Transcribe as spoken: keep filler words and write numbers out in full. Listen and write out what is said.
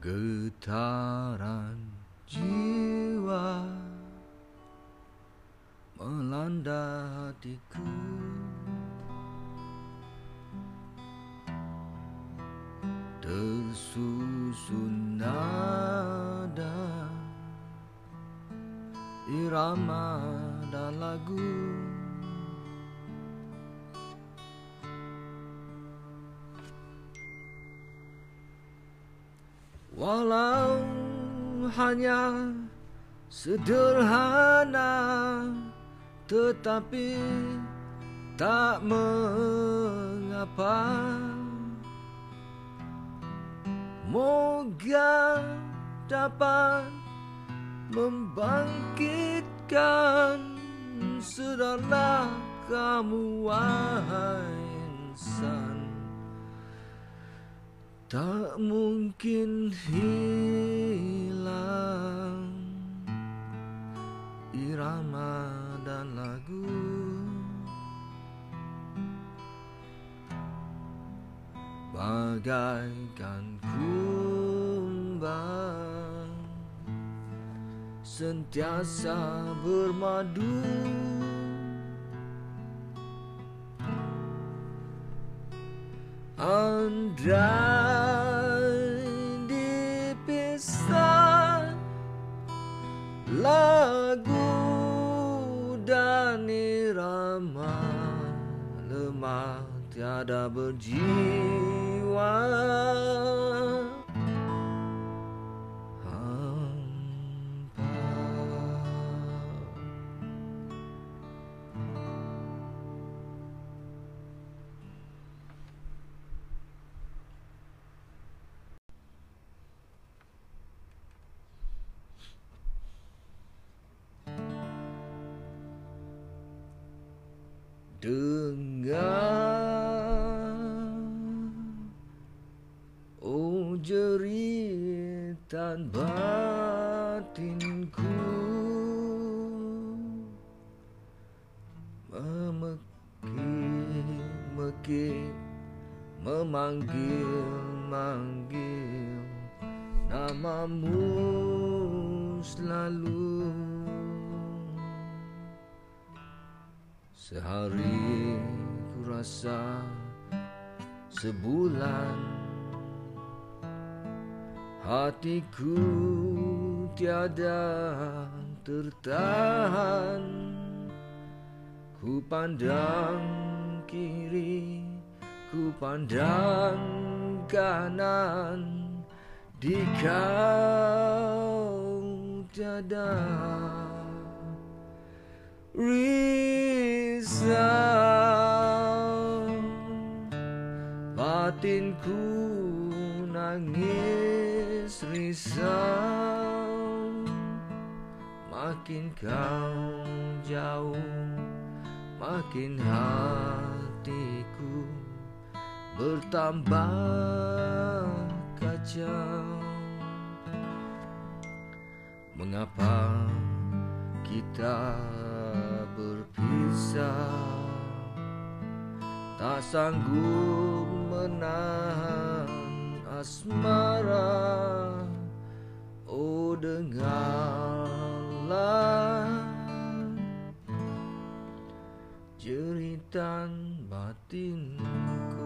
Getaran jiwa melanda hatiku, tersusun nada, irama dan lagu, walau hanya sederhana, tetapi tak mengapa. Moga dapat membangkitkan saudara kamu, wahai insan. Tak mungkin hilang irama dan lagu, bagaikan kumbang sentiasa bermadu. Andai dipisah lagu dan irama, lemah tiada berjiwa. Dengar, oh jeritan batinku, memekik-mekik, memanggil-manggil namamu selalu. Sehari ku rasa sebulan, hatiku tiada tertahan. Ku pandang kiri, ku pandang kanan, dikau tiada. Risau, batinku nangis risau, makin kau jauh, makin hatiku bertambah kacau. Mengapa kita berpisah, tak sanggup menahan asmara. Oh dengarlah jeritan batinku.